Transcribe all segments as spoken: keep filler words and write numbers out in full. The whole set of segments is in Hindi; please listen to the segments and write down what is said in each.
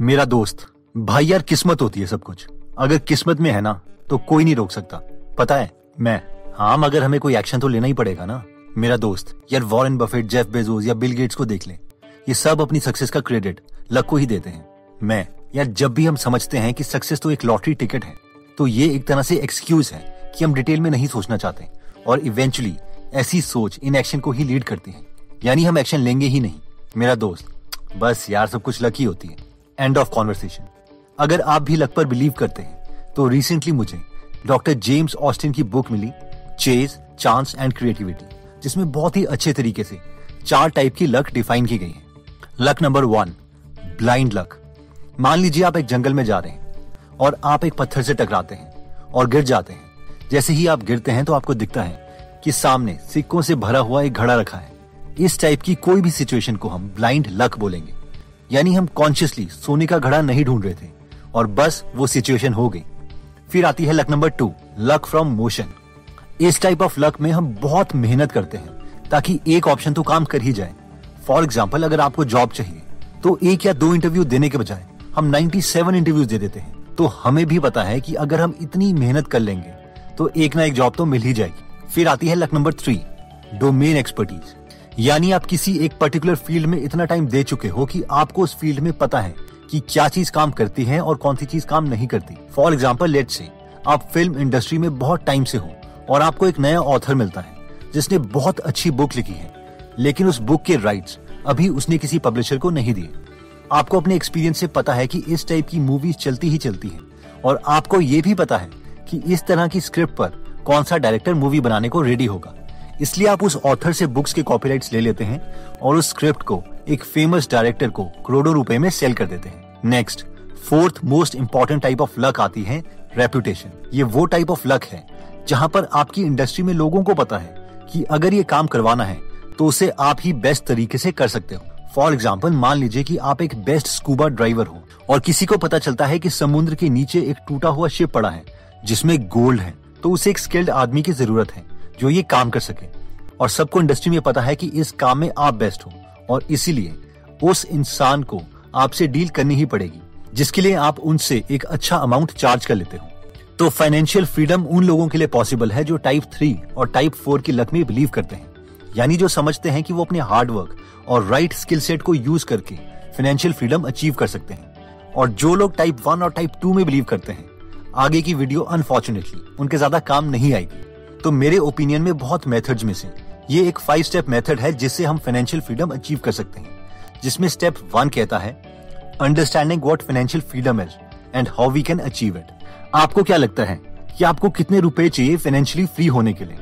मेरा दोस्त, भाई यार किस्मत होती है सब कुछ। अगर किस्मत में है ना तो कोई नहीं रोक सकता। पता है मैं, हाँ मगर हमें कोई एक्शन तो लेना ही पड़ेगा ना। मेरा दोस्त, यार वॉरेन बफेट, जेफ बेजोस या बिल गेट्स को देख ले, ये सब अपनी सक्सेस का क्रेडिट लक को ही देते हैं। मैं यार, जब भी हम समझते हैं कि सक्सेस तो एक लॉटरी टिकट है, तो ये एक तरह से एक्सक्यूज है कि हम डिटेल में नहीं सोचना चाहते, और इवेंचुअली ऐसी सोच इन एक्शन को ही लीड करती है, यानी हम एक्शन लेंगे ही नहीं। मेरा दोस्त, बस यार सब कुछ लक ही होती है। End of conversation. अगर आप भी लक पर बिलीव करते हैं तो रिसेंटली मुझे डॉक्टर जेम्स ऑस्टिन की बुक मिली, चेस, चांस एंड क्रिएटिविटी, जिसमें बहुत ही अच्छे तरीके से चार टाइप की लक डिफाइन की गई है। Luck number one, blind luck. मान लीजिए आप एक जंगल में जा रहे हैं और आप एक पत्थर से टकराते हैं और गिर जाते हैं। जैसे ही आप गिरते हैं तो आपको दिखता है कि सामने सिक्कों से भरा हुआ एक घड़ा रखा है। इस टाइप की कोई भी सिचुएशन को हम ब्लाइंड लक बोलेंगे, यानी हम कॉन्शियसली सोने का घड़ा नहीं ढूंढ रहे थे और बस वो सिचुएशन हो गई। फिर आती है luck number two, luck from motion. इस टाइप ऑफ लक में हम बहुत मेहनत करते हैं ताकि एक ऑप्शन तो काम कर ही जाए। फॉर एग्जाम्पल, अगर आपको जॉब चाहिए तो एक या दो इंटरव्यू देने के बजाय हम सत्तानवे इंटरव्यूज दे देते हैं। तो हमें भी पता है कि अगर हम इतनी मेहनत कर लेंगे तो एक ना एक जॉब तो मिल ही जाएगी। फिर आती है luck number three, domain expertise. यानी आप किसी एक पर्टिकुलर फील्ड में इतना टाइम दे चुके हो कि आपको उस फील्ड में पता है कि क्या चीज काम करती है और कौन सी चीज काम नहीं करती। फॉर एग्जाम्पल, लेट्स से आप फिल्म इंडस्ट्री में बहुत टाइम से हो और आपको एक नया ऑथर मिलता है जिसने बहुत अच्छी बुक लिखी है, लेकिन उस बुक के राइट्स अभी उसने किसी पब्लिशर को नहीं दिए। आपको अपने एक्सपीरियंस से पता है कि इस टाइप की मूवीज चलती ही चलती है, और आपको ये भी पता है कि इस तरह की स्क्रिप्ट पर कौन सा डायरेक्टर मूवी बनाने को रेडी होगा। इसलिए आप उस ऑथर से बुक्स के कॉपीराइट्स ले लेते हैं और उस स्क्रिप्ट को एक फेमस डायरेक्टर को करोड़ों रुपए में सेल कर देते हैं। Next, fourth most important type of luck आती है रेपुटेशन। ये वो टाइप ऑफ लक है जहाँ पर आपकी इंडस्ट्री में लोगों को पता है कि अगर ये काम करवाना है तो उसे आप ही बेस्ट तरीके से कर सकते हो। फॉर एग्जाम्पल, मान लीजिए कि आप एक बेस्ट स्कूबा ड्राइवर हो और किसी को पता चलता है कि समुद्र के नीचे एक टूटा हुआ शिप पड़ा है जिसमें गोल्ड है, तो उसे एक स्किल्ड आदमी की जरूरत है जो ये काम कर सके, और सबको इंडस्ट्री में पता है कि इस काम में आप बेस्ट हो, और इसीलिए उस इंसान को आपसे डील करनी ही पड़ेगी, जिसके लिए आप उनसे एक अच्छा अमाउंट चार्ज कर लेते हो। तो फाइनेंशियल फ्रीडम उन लोगों के लिए पॉसिबल है जो टाइप थ्री और टाइप फोर की लक में बिलीव करते हैं, यानी जो समझते हैं कि वो अपने हार्डवर्क और राइट स्किल सेट को यूज करके फाइनेंशियल फ्रीडम अचीव कर सकते हैं। और जो लोग टाइप वन और टाइप टू में बिलीव करते हैं, आगे की वीडियो अनफॉर्चुनेटली उनके ज्यादा काम नहीं आएगी। तो मेरे ओपिनियन में बहुत मेथड्स में से ये एक फाइव स्टेप मेथड है जिससे हम फाइनेंशियल फ्रीडम अचीव कर सकते हैं, जिसमें स्टेप वन कहता है understanding what financial freedom is and how we can achieve it. आपको क्या लगता है कि आपको कितने रुपए चाहिए फाइनेंशियली फ्री होने के लिए?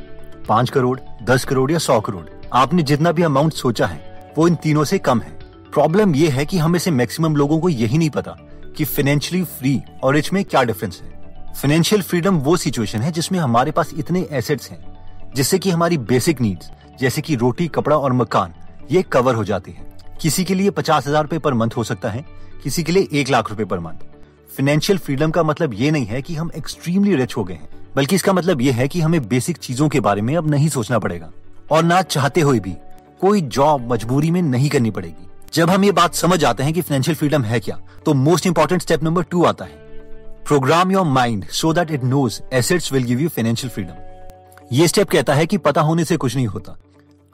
पांच करोड़, दस करोड़ या सौ करोड़? आपने जितना भी अमाउंट सोचा है वो इन तीनों से कम है। प्रॉब्लम ये है कि हमें से मैक्सिमम लोगों को यही नहीं पता कि फाइनेंशियली फ्री और रिच में क्या डिफरेंस है। फाइनेंशियल फ्रीडम वो सिचुएशन है जिसमें हमारे पास इतने एसेट्स हैं जिससे कि हमारी बेसिक नीड्स जैसे कि रोटी, कपड़ा और मकान ये कवर हो जाती है। किसी के लिए पचास हजार रुपए पर मंथ हो सकता है, किसी के लिए एक लाख रुपए पर मंथ। फाइनेंशियल फ्रीडम का मतलब ये नहीं है कि हम एक्सट्रीमली रिच हो गए हैं, बल्कि इसका मतलब ये है कि हमें बेसिक चीजों के बारे में अब नहीं सोचना पड़ेगा और ना चाहते हुए भी कोई जॉब मजबूरी में नहीं करनी पड़ेगी। जब हम ये बात समझ आते हैं कि फाइनेंशियल फ्रीडम है क्या, तो most important step number two आता है program your mind so that it knows assets will give you financial freedom. ये स्टेप कहता है कि पता होने से कुछ नहीं होता।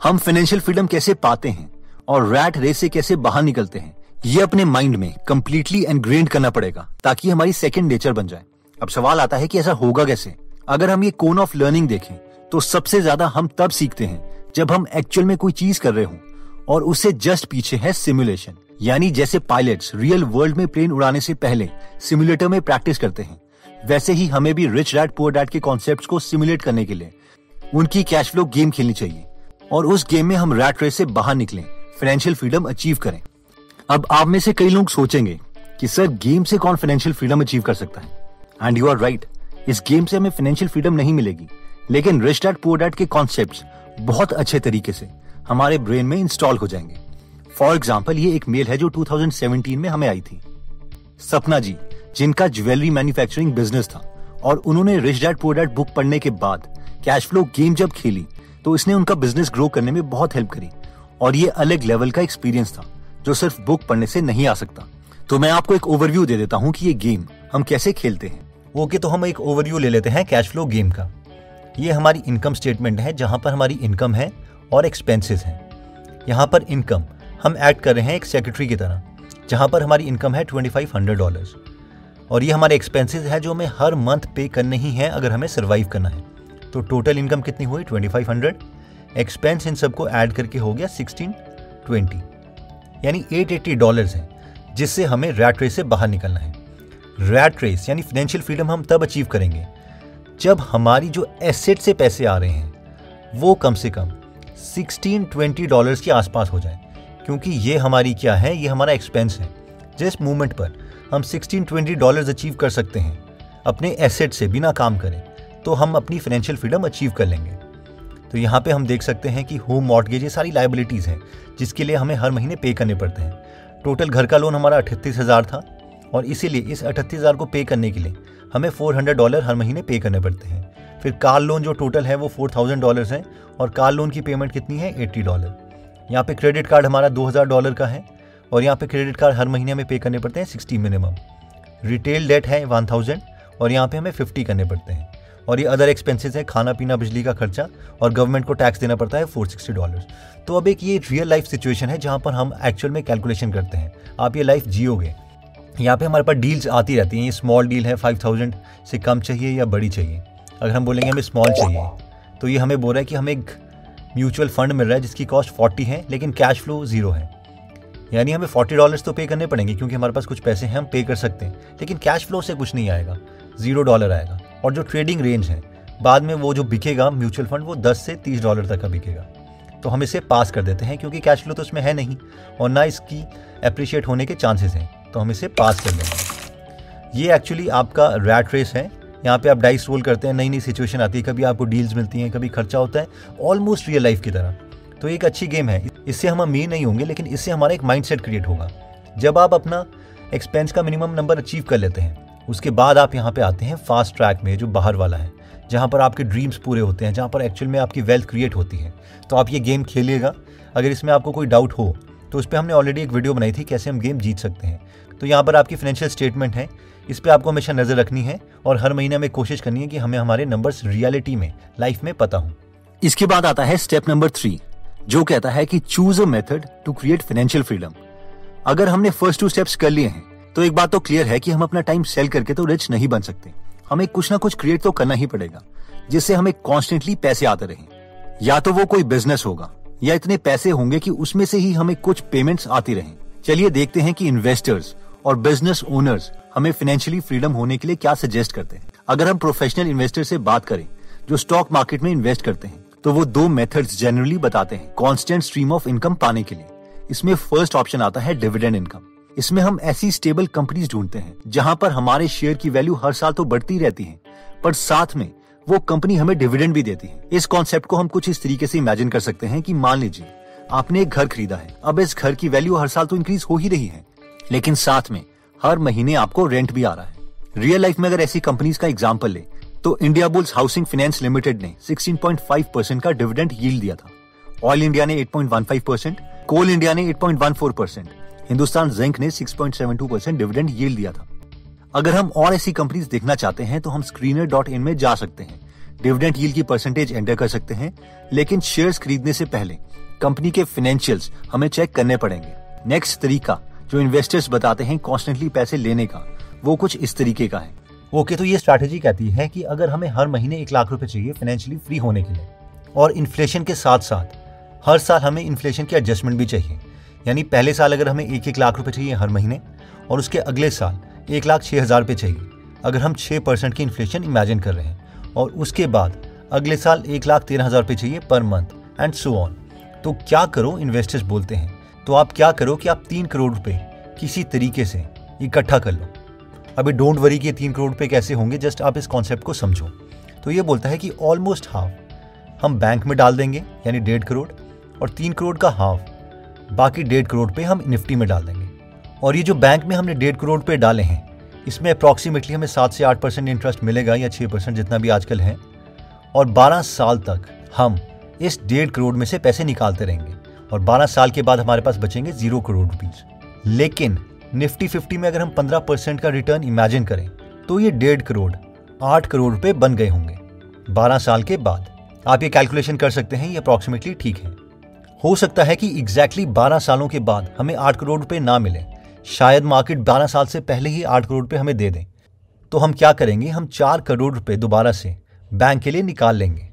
हम फाइनेंशियल फ्रीडम कैसे पाते हैं और रैट रेस से कैसे बाहर निकलते हैं, ये अपने माइंड में कंप्लीटली एनग्रेन्ड करना पड़ेगा ताकि हमारी सेकंड नेचर बन जाए। अब सवाल आता है कि ऐसा होगा कैसे? अगर हम ये कोन ऑफ लर्निंग देखें तो सबसे ज्यादा हम तब सीखते हैं जब हम एक्चुअल में कोई चीज कर रहे हों, और उससे जस्ट पीछे है सिमुलेशन। यानी जैसे पायलट्स रियल वर्ल्ड में प्लेन उड़ाने से पहले सिमुलेटर में प्रैक्टिस करते हैं, वैसे ही हमें भी रिच डैड पुअर डैड के कॉन्सेप्ट्स को सिमुलेट करने के लिए उनकी कैश फ्लो गेम खेलनी चाहिए, और उस गेम में हम रैट रेस से बाहर निकलें, फाइनेंशियल फ्रीडम अचीव करें। अब आप में से कई लोग सोचेंगे कि सर, गेम से कौन फाइनेंशियल फ्रीडम अचीव कर सकता है? एंड यू आर राइट, इस गेम से हमें फाइनेंशियल फ्रीडम नहीं मिलेगी, लेकिन रिच डैड पुअर डैड के कॉन्सेप्ट्स बहुत अच्छे तरीके से हमारे ब्रेन में इंस्टॉल हो जाएंगे। फॉर एग्जाम्पल, ये एक मेल है जो दो हज़ार सत्रह में हमें आई थी। सपना जी, जिनका ज्वेलरी मैन्युफैक्चरिंग बिजनेस था, और उन्होंने rich dad poor dad book पढ़ने के बाद कैश फ्लो गेम जब खेली तो इसने उनका बिजनेस ग्रो करने में बहुत हेल्प करी, और ये अलग लेवल का एक्सपीरियंस था जो सिर्फ बुक पढ़ने से नहीं आ सकता। तो मैं आपको एक ओवरव्यू दे देता हूँ कि ये गेम हम कैसे खेलते हैं। ओके okay, तो हम एक ओवरव्यू ले लेते हैं कैश फ्लो गेम का। ये हमारी इनकम स्टेटमेंट है जहाँ पर हमारी इनकम है और एक्सपेंसेस हैं। यहाँ पर इनकम हम ऐड कर रहे हैं एक सेक्रेटरी की तरह, जहाँ पर हमारी इनकम है ट्वेंटी फाइव हंड्रेड डॉलर्स, और ये हमारे एक्सपेंसेस हैं जो हमें हर मंथ पे करने ही हैं अगर हमें सर्वाइव करना है। तो टोटल इनकम कितनी हुई ट्वेंटी फाइव हंड्रेड, एक्सपेंस इन सबको ऐड करके हो गया सिक्सटीन ट्वेंटी, यानी एट एटी डॉलर्स है, जिससे हमें रैट रेस से बाहर निकलना है। रैट रेस यानी फाइनेंशियल फ्रीडम हम तब अचीव करेंगे जब हमारी जो एसेट से पैसे आ रहे हैं वो कम से कम सिक्सटीन ट्वेंटी डॉलर्स के आसपास हो जाए, क्योंकि ये हमारी क्या है, ये हमारा एक्सपेंस है। जिस मूवमेंट पर हम सिक्सटीन ट्वेंटी डॉलर्स अचीव कर सकते हैं अपने एसेट से बिना काम करें, तो हम अपनी फाइनेंशियल फ्रीडम अचीव कर लेंगे। तो यहाँ पे हम देख सकते हैं कि होम मॉर्गेज, ये सारी लाइबिलिटीज़ हैं जिसके लिए हमें हर महीने पे करने पड़ते हैं। टोटल घर का लोन हमारा अठतीस हज़ार था, और इसीलिए इस अठतीस हज़ार को पे करने के लिए हमें फोर हंड्रेड डॉलर हर महीने पे करने पड़ते हैं। फिर कार लोन जो टोटल है वो फोर थाउजेंड डॉलर्स है, और कार लोन की पेमेंट कितनी है एटी डॉलर। यहाँ पे क्रेडिट कार्ड हमारा टू थाउजेंड डॉलर का है, और यहाँ पे क्रेडिट कार्ड हर महीने हमें पे करने पड़ते हैं सिक्सटी मिनिमम। रिटेल डेट है वन थाउजेंड, और यहाँ पे हमें फिफ्टी करने पड़ते हैं। और ये अदर एक्सपेंसेस है, खाना पीना, बिजली का खर्चा, और गवर्नमेंट को टैक्स देना पड़ता है फोर सिक्सटी डॉलर्स। तो अब एक ये रियल लाइफ सिचुएशन है जहाँ पर हम एक्चुअल में कैलकुलेशन करते हैं। आप ये लाइफ जियोगे। यहाँ पे हमारे पास डील्स आती रहती हैं। ये स्मॉल डील है, फाइव थाउजेंड से कम चाहिए या बड़ी चाहिए। अगर हम बोलेंगे हमें स्मॉल चाहिए, तो ये हमें बोल रहा है कि हमें एक म्यूचुअल फंड मिल रहा है जिसकी कॉस्ट फोर्टी है, लेकिन कैश फ्लो जीरो है, यानी हमें फोर्टी डॉलर्स तो पे करने पड़ेंगे क्योंकि हमारे पास कुछ पैसे हैं, हम पे कर सकते हैं, लेकिन कैश फ्लो से कुछ नहीं आएगा, जीरो डॉलर आएगा। और जो ट्रेडिंग रेंज है, बाद में वो जो बिकेगा म्यूचुअल फंड, वो दस से तीस डॉलर तक का बिकेगा। तो हम इसे पास कर देते हैं क्योंकि कैश फ्लो तो इसमें है नहीं, और ना इसकी अप्रिशिएट होने के चांसेस हैं, तो हम इसे पास कर लेंगे। ये एक्चुअली आपका रैट रेस है। यहाँ पे आप डाइस रोल करते हैं, नई नई सिचुएशन आती है, कभी आपको डील्स मिलती हैं, कभी खर्चा होता है, ऑलमोस्ट रियल लाइफ की तरह। तो एक अच्छी गेम है। इससे हम अमीर नहीं होंगे, लेकिन इससे हमारा एक माइंडसेट क्रिएट होगा। जब आप अपना एक्सपेंस का मिनिमम नंबर अचीव कर लेते हैं, उसके बाद आप यहाँ पर आते हैं फास्ट ट्रैक में, जो बाहर वाला है, जहाँ पर आपके ड्रीम्स पूरे होते हैं, जहाँ पर एक्चुअल में आपकी वेल्थ क्रिएट होती है। तो आप ये गेम खेलिएगा। अगर इसमें आपको कोई डाउट हो तो उस पर हमने ऑलरेडी एक वीडियो बनाई थी कैसे हम गेम जीत सकते हैं। तो यहाँ पर आपकी फाइनेंशियल स्टेटमेंट है, इस पर आपको हमेशा नज़र रखनी है, और हर महीने हमें कोशिश करनी है कि हमें हमारे नंबर्स रियलिटी में, लाइफ में पता हों। इसके बाद आता है स्टेप नंबर थ्री, जो कहता है कि choose a method to create financial freedom. अगर हमने फर्स्ट टू स्टेप्स कर लिए हैं, तो एक बात तो क्लियर है कि हम अपना टाइम सेल करके तो रिच नहीं बन सकते। हमें कुछ ना कुछ क्रिएट तो करना ही पड़ेगा जिससे हमें कॉन्स्टेंटली पैसे आते रहें। या तो वो कोई बिजनेस होगा, या इतने पैसे होंगे कि उसमें से ही हमें कुछ पेमेंट्स आती रहें। चलिए देखते हैं कि इन्वेस्टर्स और बिजनेस ओनर्स हमें फाइनेंशियली फ्रीडम होने के लिए क्या सजेस्ट करते हैं। अगर हम प्रोफेशनल इन्वेस्टर से बात करें जो स्टॉक मार्केट में इन्वेस्ट करते हैं, तो वो दो मेथड्स जनरली बताते हैं कांस्टेंट स्ट्रीम ऑफ इनकम पाने के लिए। इसमें फर्स्ट ऑप्शन आता है डिविडेंड इनकम। इसमें हम ऐसी स्टेबल कंपनीज ढूंढते हैं जहाँ पर हमारे शेयर की वैल्यू हर साल तो बढ़ती रहती है, पर साथ में वो कंपनी हमें डिविडेंड भी देती है। इस कॉन्सेप्ट को हम कुछ इस तरीके से इमेजिन कर सकते हैं कि मान लीजिए आपने एक घर खरीदा है। अब इस घर की वैल्यू हर साल तो इंक्रीज हो ही रही है, लेकिन साथ में हर महीने आपको रेंट भी आ रहा है। रियल लाइफ में अगर ऐसी कंपनीज का एग्जांपल ले तो India bulls housing finance limited ने सिक्सटीन पॉइंट फाइव परसेंट का डिविडेंड यील्ड दिया था, ऑयल इंडिया ने eight point one five percent, Coal India ने eight point one four percent, Hindustan Zinc ने six point seven two percent dividend yield दिया था। अगर हम और ऐसी कंपनीज देखना चाहते हैं तो हम स्क्रीनर डॉट इन में जा सकते हैं, डिविडेंड यील्ड की परसेंटेज एंटर कर सकते हैं, लेकिन शेयर्स खरीदने से पहले कंपनी के फाइनेंशियल्स हमें चेक करने पड़ेंगे। नेक्स्ट तरीका जो इन्वेस्टर्स बताते हैं कॉन्स्टेंटली पैसे लेने का, वो कुछ इस तरीके का है। ओके okay, तो ये स्ट्रैटेजी कहती है कि अगर हमें हर महीने एक लाख रुपए चाहिए फाइनेंशियली फ्री होने के लिए, और इन्फ्लेशन के साथ साथ हर साल हमें इन्फ्लेशन के एडजस्टमेंट भी चाहिए, यानी पहले साल अगर हमें एक एक लाख रुपए चाहिए हर महीने, और उसके अगले साल एक लाख छः हज़ार पे चाहिए अगर हम छः परसेंट की इन्फ्लेशन इमेजिन कर रहे हैं, और उसके बाद अगले साल एक लाख तेरह हज़ार पे चाहिए per month and so on. तो क्या करो, इन्वेस्टर्स बोलते हैं, तो आप क्या करो कि आप तीन करोड़ रुपये किसी तरीके से इकट्ठा कर लो। अभी डोंट वरी कि तीन करोड़ रुपये कैसे होंगे, जस्ट आप इस कॉन्सेप्ट को समझो। तो ये बोलता है कि ऑलमोस्ट हाफ हम बैंक में डाल देंगे, यानी डेढ़ करोड़, और तीन करोड़ का हाफ, बाकी डेढ़ करोड़ पे हम निफ्टी में डाल देंगे। और ये जो बैंक में हमने डेढ़ करोड़ पे डाले हैं, इसमें अप्रॉक्सीमेटली हमें सात से आठ परसेंट इंटरेस्ट मिलेगा, या छः परसेंट जितना भी आजकल है, और बारह साल तक हम इस डेढ़ करोड़ में से पैसे निकालते रहेंगे, और बारह साल के बाद हमारे पास बचेंगे जीरो करोड़ रुपीज़। लेकिन निफ्टी फिफ्टी में अगर हम पंद्रह परसेंट का रिटर्न इमेजिन करें तो ये डेढ़ करोड़ आठ करोड़ रुपये बन गए होंगे बारह साल के बाद। आप ये कैलकुलेशन कर सकते हैं, ये अप्रॉक्सीमेटली ठीक है। हो सकता है कि एग्जैक्टली बारह सालों के बाद हमें आठ करोड़ रुपये ना मिले, शायद मार्केट बारह साल से पहले ही आठ करोड़ रुपये हमें दे दें। तो हम क्या करेंगे, हम चार करोड़ रुपये दोबारा से बैंक के लिए निकाल लेंगे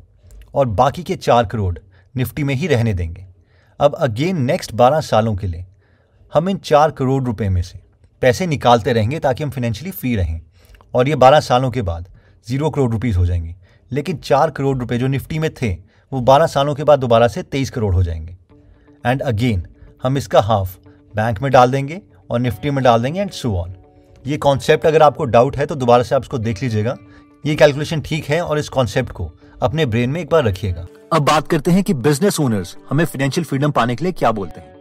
और बाकी के चार करोड़ निफ्टी में ही रहने देंगे। अब अगेन नेक्स्ट बारह सालों के लिए हम इन चार करोड़ रुपए में से पैसे निकालते रहेंगे ताकि हम फाइनेंशियली फ्री रहें, और ये बारह सालों के बाद ज़ीरो करोड़ रुपीस हो जाएंगे। लेकिन चार करोड़ रुपए जो निफ्टी में थे वो बारह सालों के बाद दोबारा से तेईस करोड़ हो जाएंगे। एंड अगेन हम इसका हाफ बैंक में डाल देंगे और निफ्टी में डाल देंगे एंड सो ऑन। ये कॉन्सेप्ट अगर आपको डाउट है तो दोबारा से आप इसको देख लीजिएगा, ये कैलकुलेशन ठीक है और इस कॉन्सेप्ट को अपने ब्रेन में एक बार रखिएगा। अब बात करते हैं कि बिजनेस ओनर्स हमें फाइनेंशियल फ्रीडम पाने के लिए क्या बोलते हैं।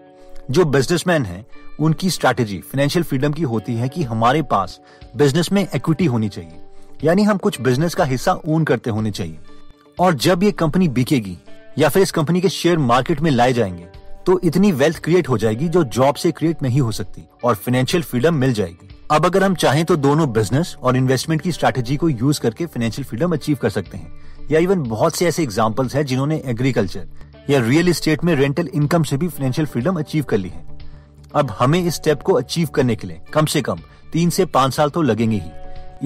जो बिजनेसमैन हैं उनकी स्ट्रैटेजी फाइनेंशियल फ्रीडम की होती है कि हमारे पास बिजनेस में इक्विटी होनी चाहिए, यानी हम कुछ बिजनेस का हिस्सा ओन करते होने चाहिए, और जब ये कंपनी बिकेगी या फिर इस कंपनी के शेयर मार्केट में लाए जाएंगे तो इतनी वेल्थ क्रिएट हो जाएगी जो जॉब से क्रिएट नहीं हो सकती और फाइनेंशियल फ्रीडम मिल जाएगी। अब अगर हम चाहें तो दोनों बिजनेस और इन्वेस्टमेंट की स्ट्रैटेजी को यूज करके फाइनेंशियल फ्रीडम अचीव कर सकते हैं, या इवन बहुत से ऐसे एग्जांपल्स हैं जिन्होंने एग्रीकल्चर या रियल एस्टेट में रेंटल इनकम से भी फाइनेंशियल फ्रीडम अचीव कर ली है। अब हमें इस स्टेप को अचीव करने के लिए कम से कम तीन से पांच साल तो लगेंगे ही,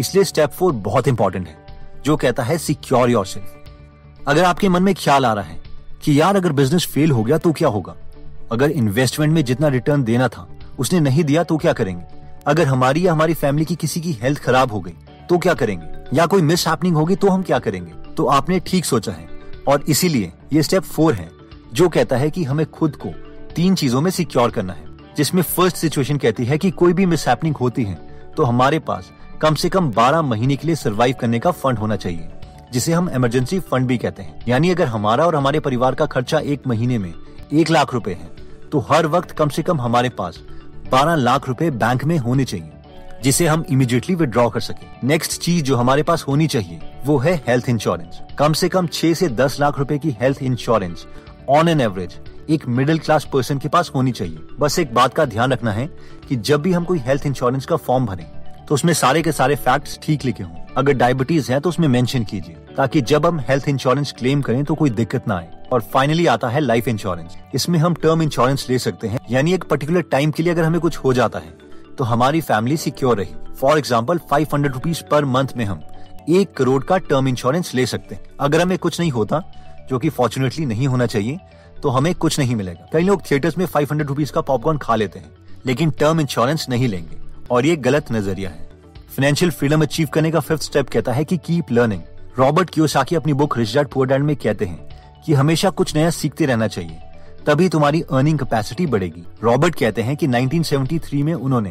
इसलिए स्टेप फोर बहुत इंपॉर्टेंट है जो कहता है सिक्योर योरसेल्फ। अगर आपके मन में ख्याल आ रहा है कि यार अगर बिजनेस फेल हो गया तो क्या होगा, अगर इन्वेस्टमेंट में जितना रिटर्न देना था उसने नहीं दिया तो क्या करेंगे, अगर हमारी या हमारी फैमिली की किसी की हेल्थ खराब हो गई तो क्या करेंगे, या कोई मिस हैपनिंग होगी तो हम क्या करेंगे। तो आपने ठीक सोचा है, और इसीलिए ये स्टेप फोर है जो कहता है कि हमें खुद को तीन चीजों में सिक्योर करना है, जिसमें फर्स्ट सिचुएशन कहती है कि कोई भी मिस हैपनिंग होती है तो हमारे पास कम से कम बारह महीने के लिए सर्वाइव करने का फंड होना चाहिए, जिसे हम इमरजेंसी फंड भी कहते हैं। यानी अगर हमारा और हमारे परिवार का खर्चा एक महीने में एक लाख रुपए है तो हर वक्त कम से कम हमारे पास बारह लाख रुपए बैंक में होने चाहिए जिसे हम इमीडिएटली विड्रॉ कर सके। नेक्स्ट चीज जो हमारे पास होनी चाहिए वो है हेल्थ इंश्योरेंस। कम से कम छह से दस लाख रुपए की health insurance on an average एक मिडिल क्लास पर्सन के पास होनी चाहिए। बस एक बात का ध्यान रखना है कि जब भी हम कोई हेल्थ इंश्योरेंस का फॉर्म भरें तो उसमें सारे के सारे फैक्ट्स ठीक लिखे हों। अगर डायबिटीज है तो उसमें मेंशन कीजिए ताकि जब हम हेल्थ इंश्योरेंस क्लेम करें तो कोई दिक्कत ना आए। और फाइनली आता है लाइफ इंश्योरेंस। इसमें हम टर्म इंश्योरेंस ले सकते हैं, यानी एक पर्टिकुलर टाइम के लिए अगर हमें कुछ हो जाता है तो हमारी फैमिली सिक्योर रही। For example five hundred rupees पर मंथ में हम एक करोड़ का टर्म इंश्योरेंस ले सकते हैं। अगर हमें कुछ नहीं होता, जो कि फॉर्चुनेटली नहीं होना चाहिए, तो हमें कुछ नहीं मिलेगा। कई लोग थिएटर्स में फाइव हंड्रेड रुपीज का पॉपकॉर्न खा लेते हैं लेकिन टर्म इंश्योरेंस नहीं लेंगे, और ये गलत नजरिया है। फाइनेंशियल फ्रीडम अचीव करने का फिफ्थ स्टेप कहता है कि कीप लर्निंग। रॉबर्ट कियोसाकी अपनी book rich dad poor dad में कहते हैं कि हमेशा कुछ नया सीखते रहना चाहिए, तभी तुम्हारी अर्निंग कैपेसिटी बढ़ेगी। रॉबर्ट कहते हैं कि नाइनटीन सेवेंटी थ्री में उन्होंने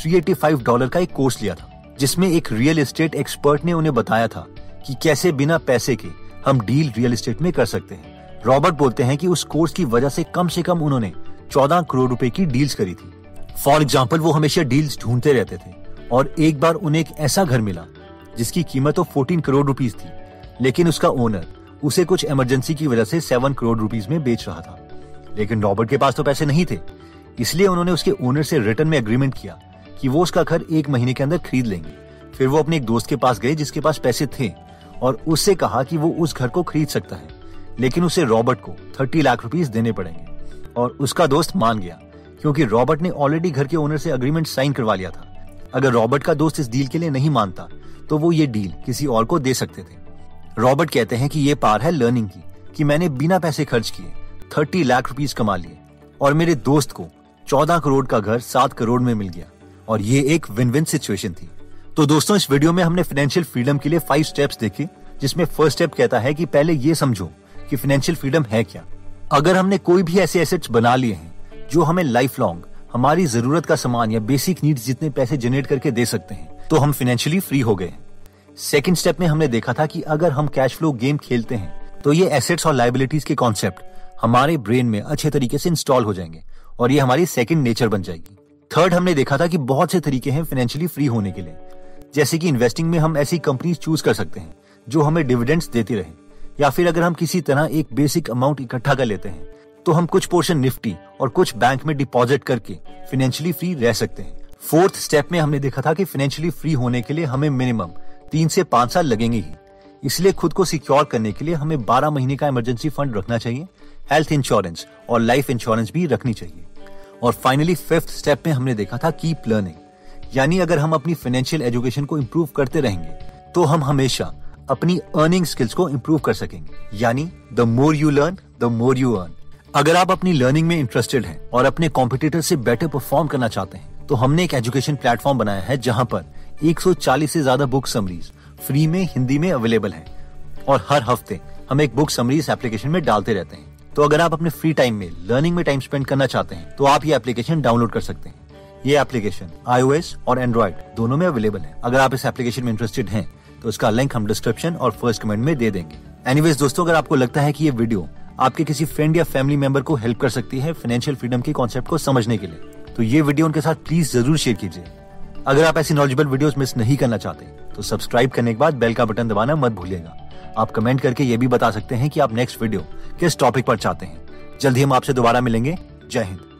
तीन सौ पचासी डॉलर का एक कोर्स लिया था जिसमें एक रियल एस्टेट एक्सपर्ट ने उन्हें बताया था कि कैसे बिना पैसे के हम डील रियल एस्टेट में कर सकते हैं। रॉबर्ट बोलते हैं कि उस कोर्स की वजह से कम से कम उन्होंने चौदह करोड़ रुपए की डील्स करी थी। फॉर एग्जाम्पल वो हमेशा डील्स ढूंढते रहते थे और एक बार उन्हें एक ऐसा घर मिला जिसकी कीमत तो चौदह करोड़ रुपीस थी, लेकिन उसका ओनर उसे कुछ इमरजेंसी की वजह से सात करोड़ रुपीस में बेच रहा था। लेकिन रॉबर्ट के पास तो पैसे नहीं थे, इसलिए उन्होंने उसके ओनर से रिटर्न में एग्रीमेंट किया कि वो उसका घर एक महीने के अंदर खरीद लेंगे। फिर वो अपने एक दोस्त के पास गए जिसके पास पैसे थे और उससे कहा कि वो उस घर को खरीद सकता है, लेकिन उसे रॉबर्ट को तीस लाख रुपीस देने पड़ेंगे, और उसका दोस्त मान गया क्योंकि रॉबर्ट ने ऑलरेडी घर के ओनर से अग्रीमेंट साइन करवा लिया था। अगर रॉबर्ट का दोस्त इस डील के लिए नहीं मानता तो वो ये डील किसी और को दे सकते थे। रॉबर्ट कहते हैं कि ये पार है लर्निंग की, कि मैंने बिना पैसे खर्च किए तीस लाख रुपीस कमा लिए और मेरे दोस्त को चौदह करोड़ का घर सात करोड़ में मिल गया, और ये एक विन विन सिचुएशन थी। तो दोस्तों, इस वीडियो में हमने फाइनेंशियल फ्रीडम के लिए फाइव स्टेप्स देखे, जिसमें फर्स्ट स्टेप कहता है कि पहले ये समझो कि फाइनेंशियल फ्रीडम है क्या। अगर हमने कोई भी ऐसे एसेट्स बना लिए हैं जो हमें लाइफ लॉन्ग हमारी जरूरत का सामान या बेसिक नीड्स जितने पैसे जनरेट करके दे सकते हैं, तो हम फाइनेंशियली फ्री हो गए। सेकंड स्टेप में हमने देखा था कि अगर हम कैश फ्लो गेम खेलते हैं तो ये एसेट्स और लायबिलिटीज के कॉन्सेप्ट हमारे ब्रेन में अच्छे तरीके से इंस्टॉल हो जाएंगे और ये हमारी सेकंड नेचर बन जाएगी। थर्ड, हमने देखा था कि बहुत से तरीके हैं फाइनेंशियली फ्री होने के लिए, जैसे कि इन्वेस्टिंग में हम ऐसी कंपनीज चूज कर सकते हैं जो हमें डिविडेंड्स देती रहे, या फिर अगर हम किसी तरह एक बेसिक अमाउंट इकट्ठा कर लेते हैं तो हम कुछ पोर्शन निफ्टी और कुछ बैंक में डिपॉजिट करके फाइनेंशियली फ्री रह सकते हैं। फोर्थ स्टेप में हमने देखा था कि फाइनेंशियली फ्री होने के लिए हमें मिनिमम तीन से पांच साल लगेंगे ही, इसलिए खुद को सिक्योर करने के लिए हमें बारह महीने का इमरजेंसी फंड रखना चाहिए, हेल्थ इंश्योरेंस और लाइफ इंश्योरेंस भी रखनी चाहिए। और फाइनली फिफ्थ स्टेप में हमने देखा था कीप लर्निंग, यानी अगर हम अपनी फाइनेंशियल एजुकेशन को इम्प्रूव करते रहेंगे तो हम हमेशा अपनी अर्निंग स्किल्स को इम्प्रूव कर सकेंगे, यानी the more you learn the more you earn. अगर आप अपनी लर्निंग में इंटरेस्टेड हैं और अपने कॉम्पिटिटर से बेटर परफॉर्म करना चाहते हैं तो हमने एक एजुकेशन प्लेटफॉर्म बनाया है जहां पर एक सौ चालीस से ज्यादा बुक समरीज फ्री में हिंदी में अवेलेबल है और हर हफ्ते हम एक बुक समरीज एप्लीकेशन में डालते रहते हैं। तो अगर आप अपने फ्री टाइम में लर्निंग में टाइम स्पेंड करना चाहते हैं तो आप ये एप्लीकेशन डाउनलोड कर सकते हैं। ये एप्लीकेशन आईओएस और एंड्रॉइड दोनों में अवेलेबल है। अगर आप इस एप्लीकेशन में इंटरेस्टेड हैं तो इसका लिंक हम डिस्क्रिप्शन और फर्स्ट कमेंट में दे देंगे। एनीवेज दोस्तों, अगर आपको लगता है कि ये वीडियो आपके किसी फ्रेंड या फैमिली मेंबर को हेल्प कर सकती है फाइनेंशियल फ्रीडम के कॉन्सेप्ट को समझने के लिए, तो ये वीडियो उनके साथ प्लीज जरूर शेयर कीजिए। अगर आप ऐसी नॉलेजेबल वीडियोस मिस नहीं करना चाहते तो सब्सक्राइब करने के बाद बेल का बटन दबाना मत भूलिएगा। आप कमेंट करके ये भी बता सकते हैं कि आप नेक्स्ट वीडियो किस टॉपिक पर चाहते हैं। जल्दी हम आपसे दोबारा मिलेंगे। जय हिंद।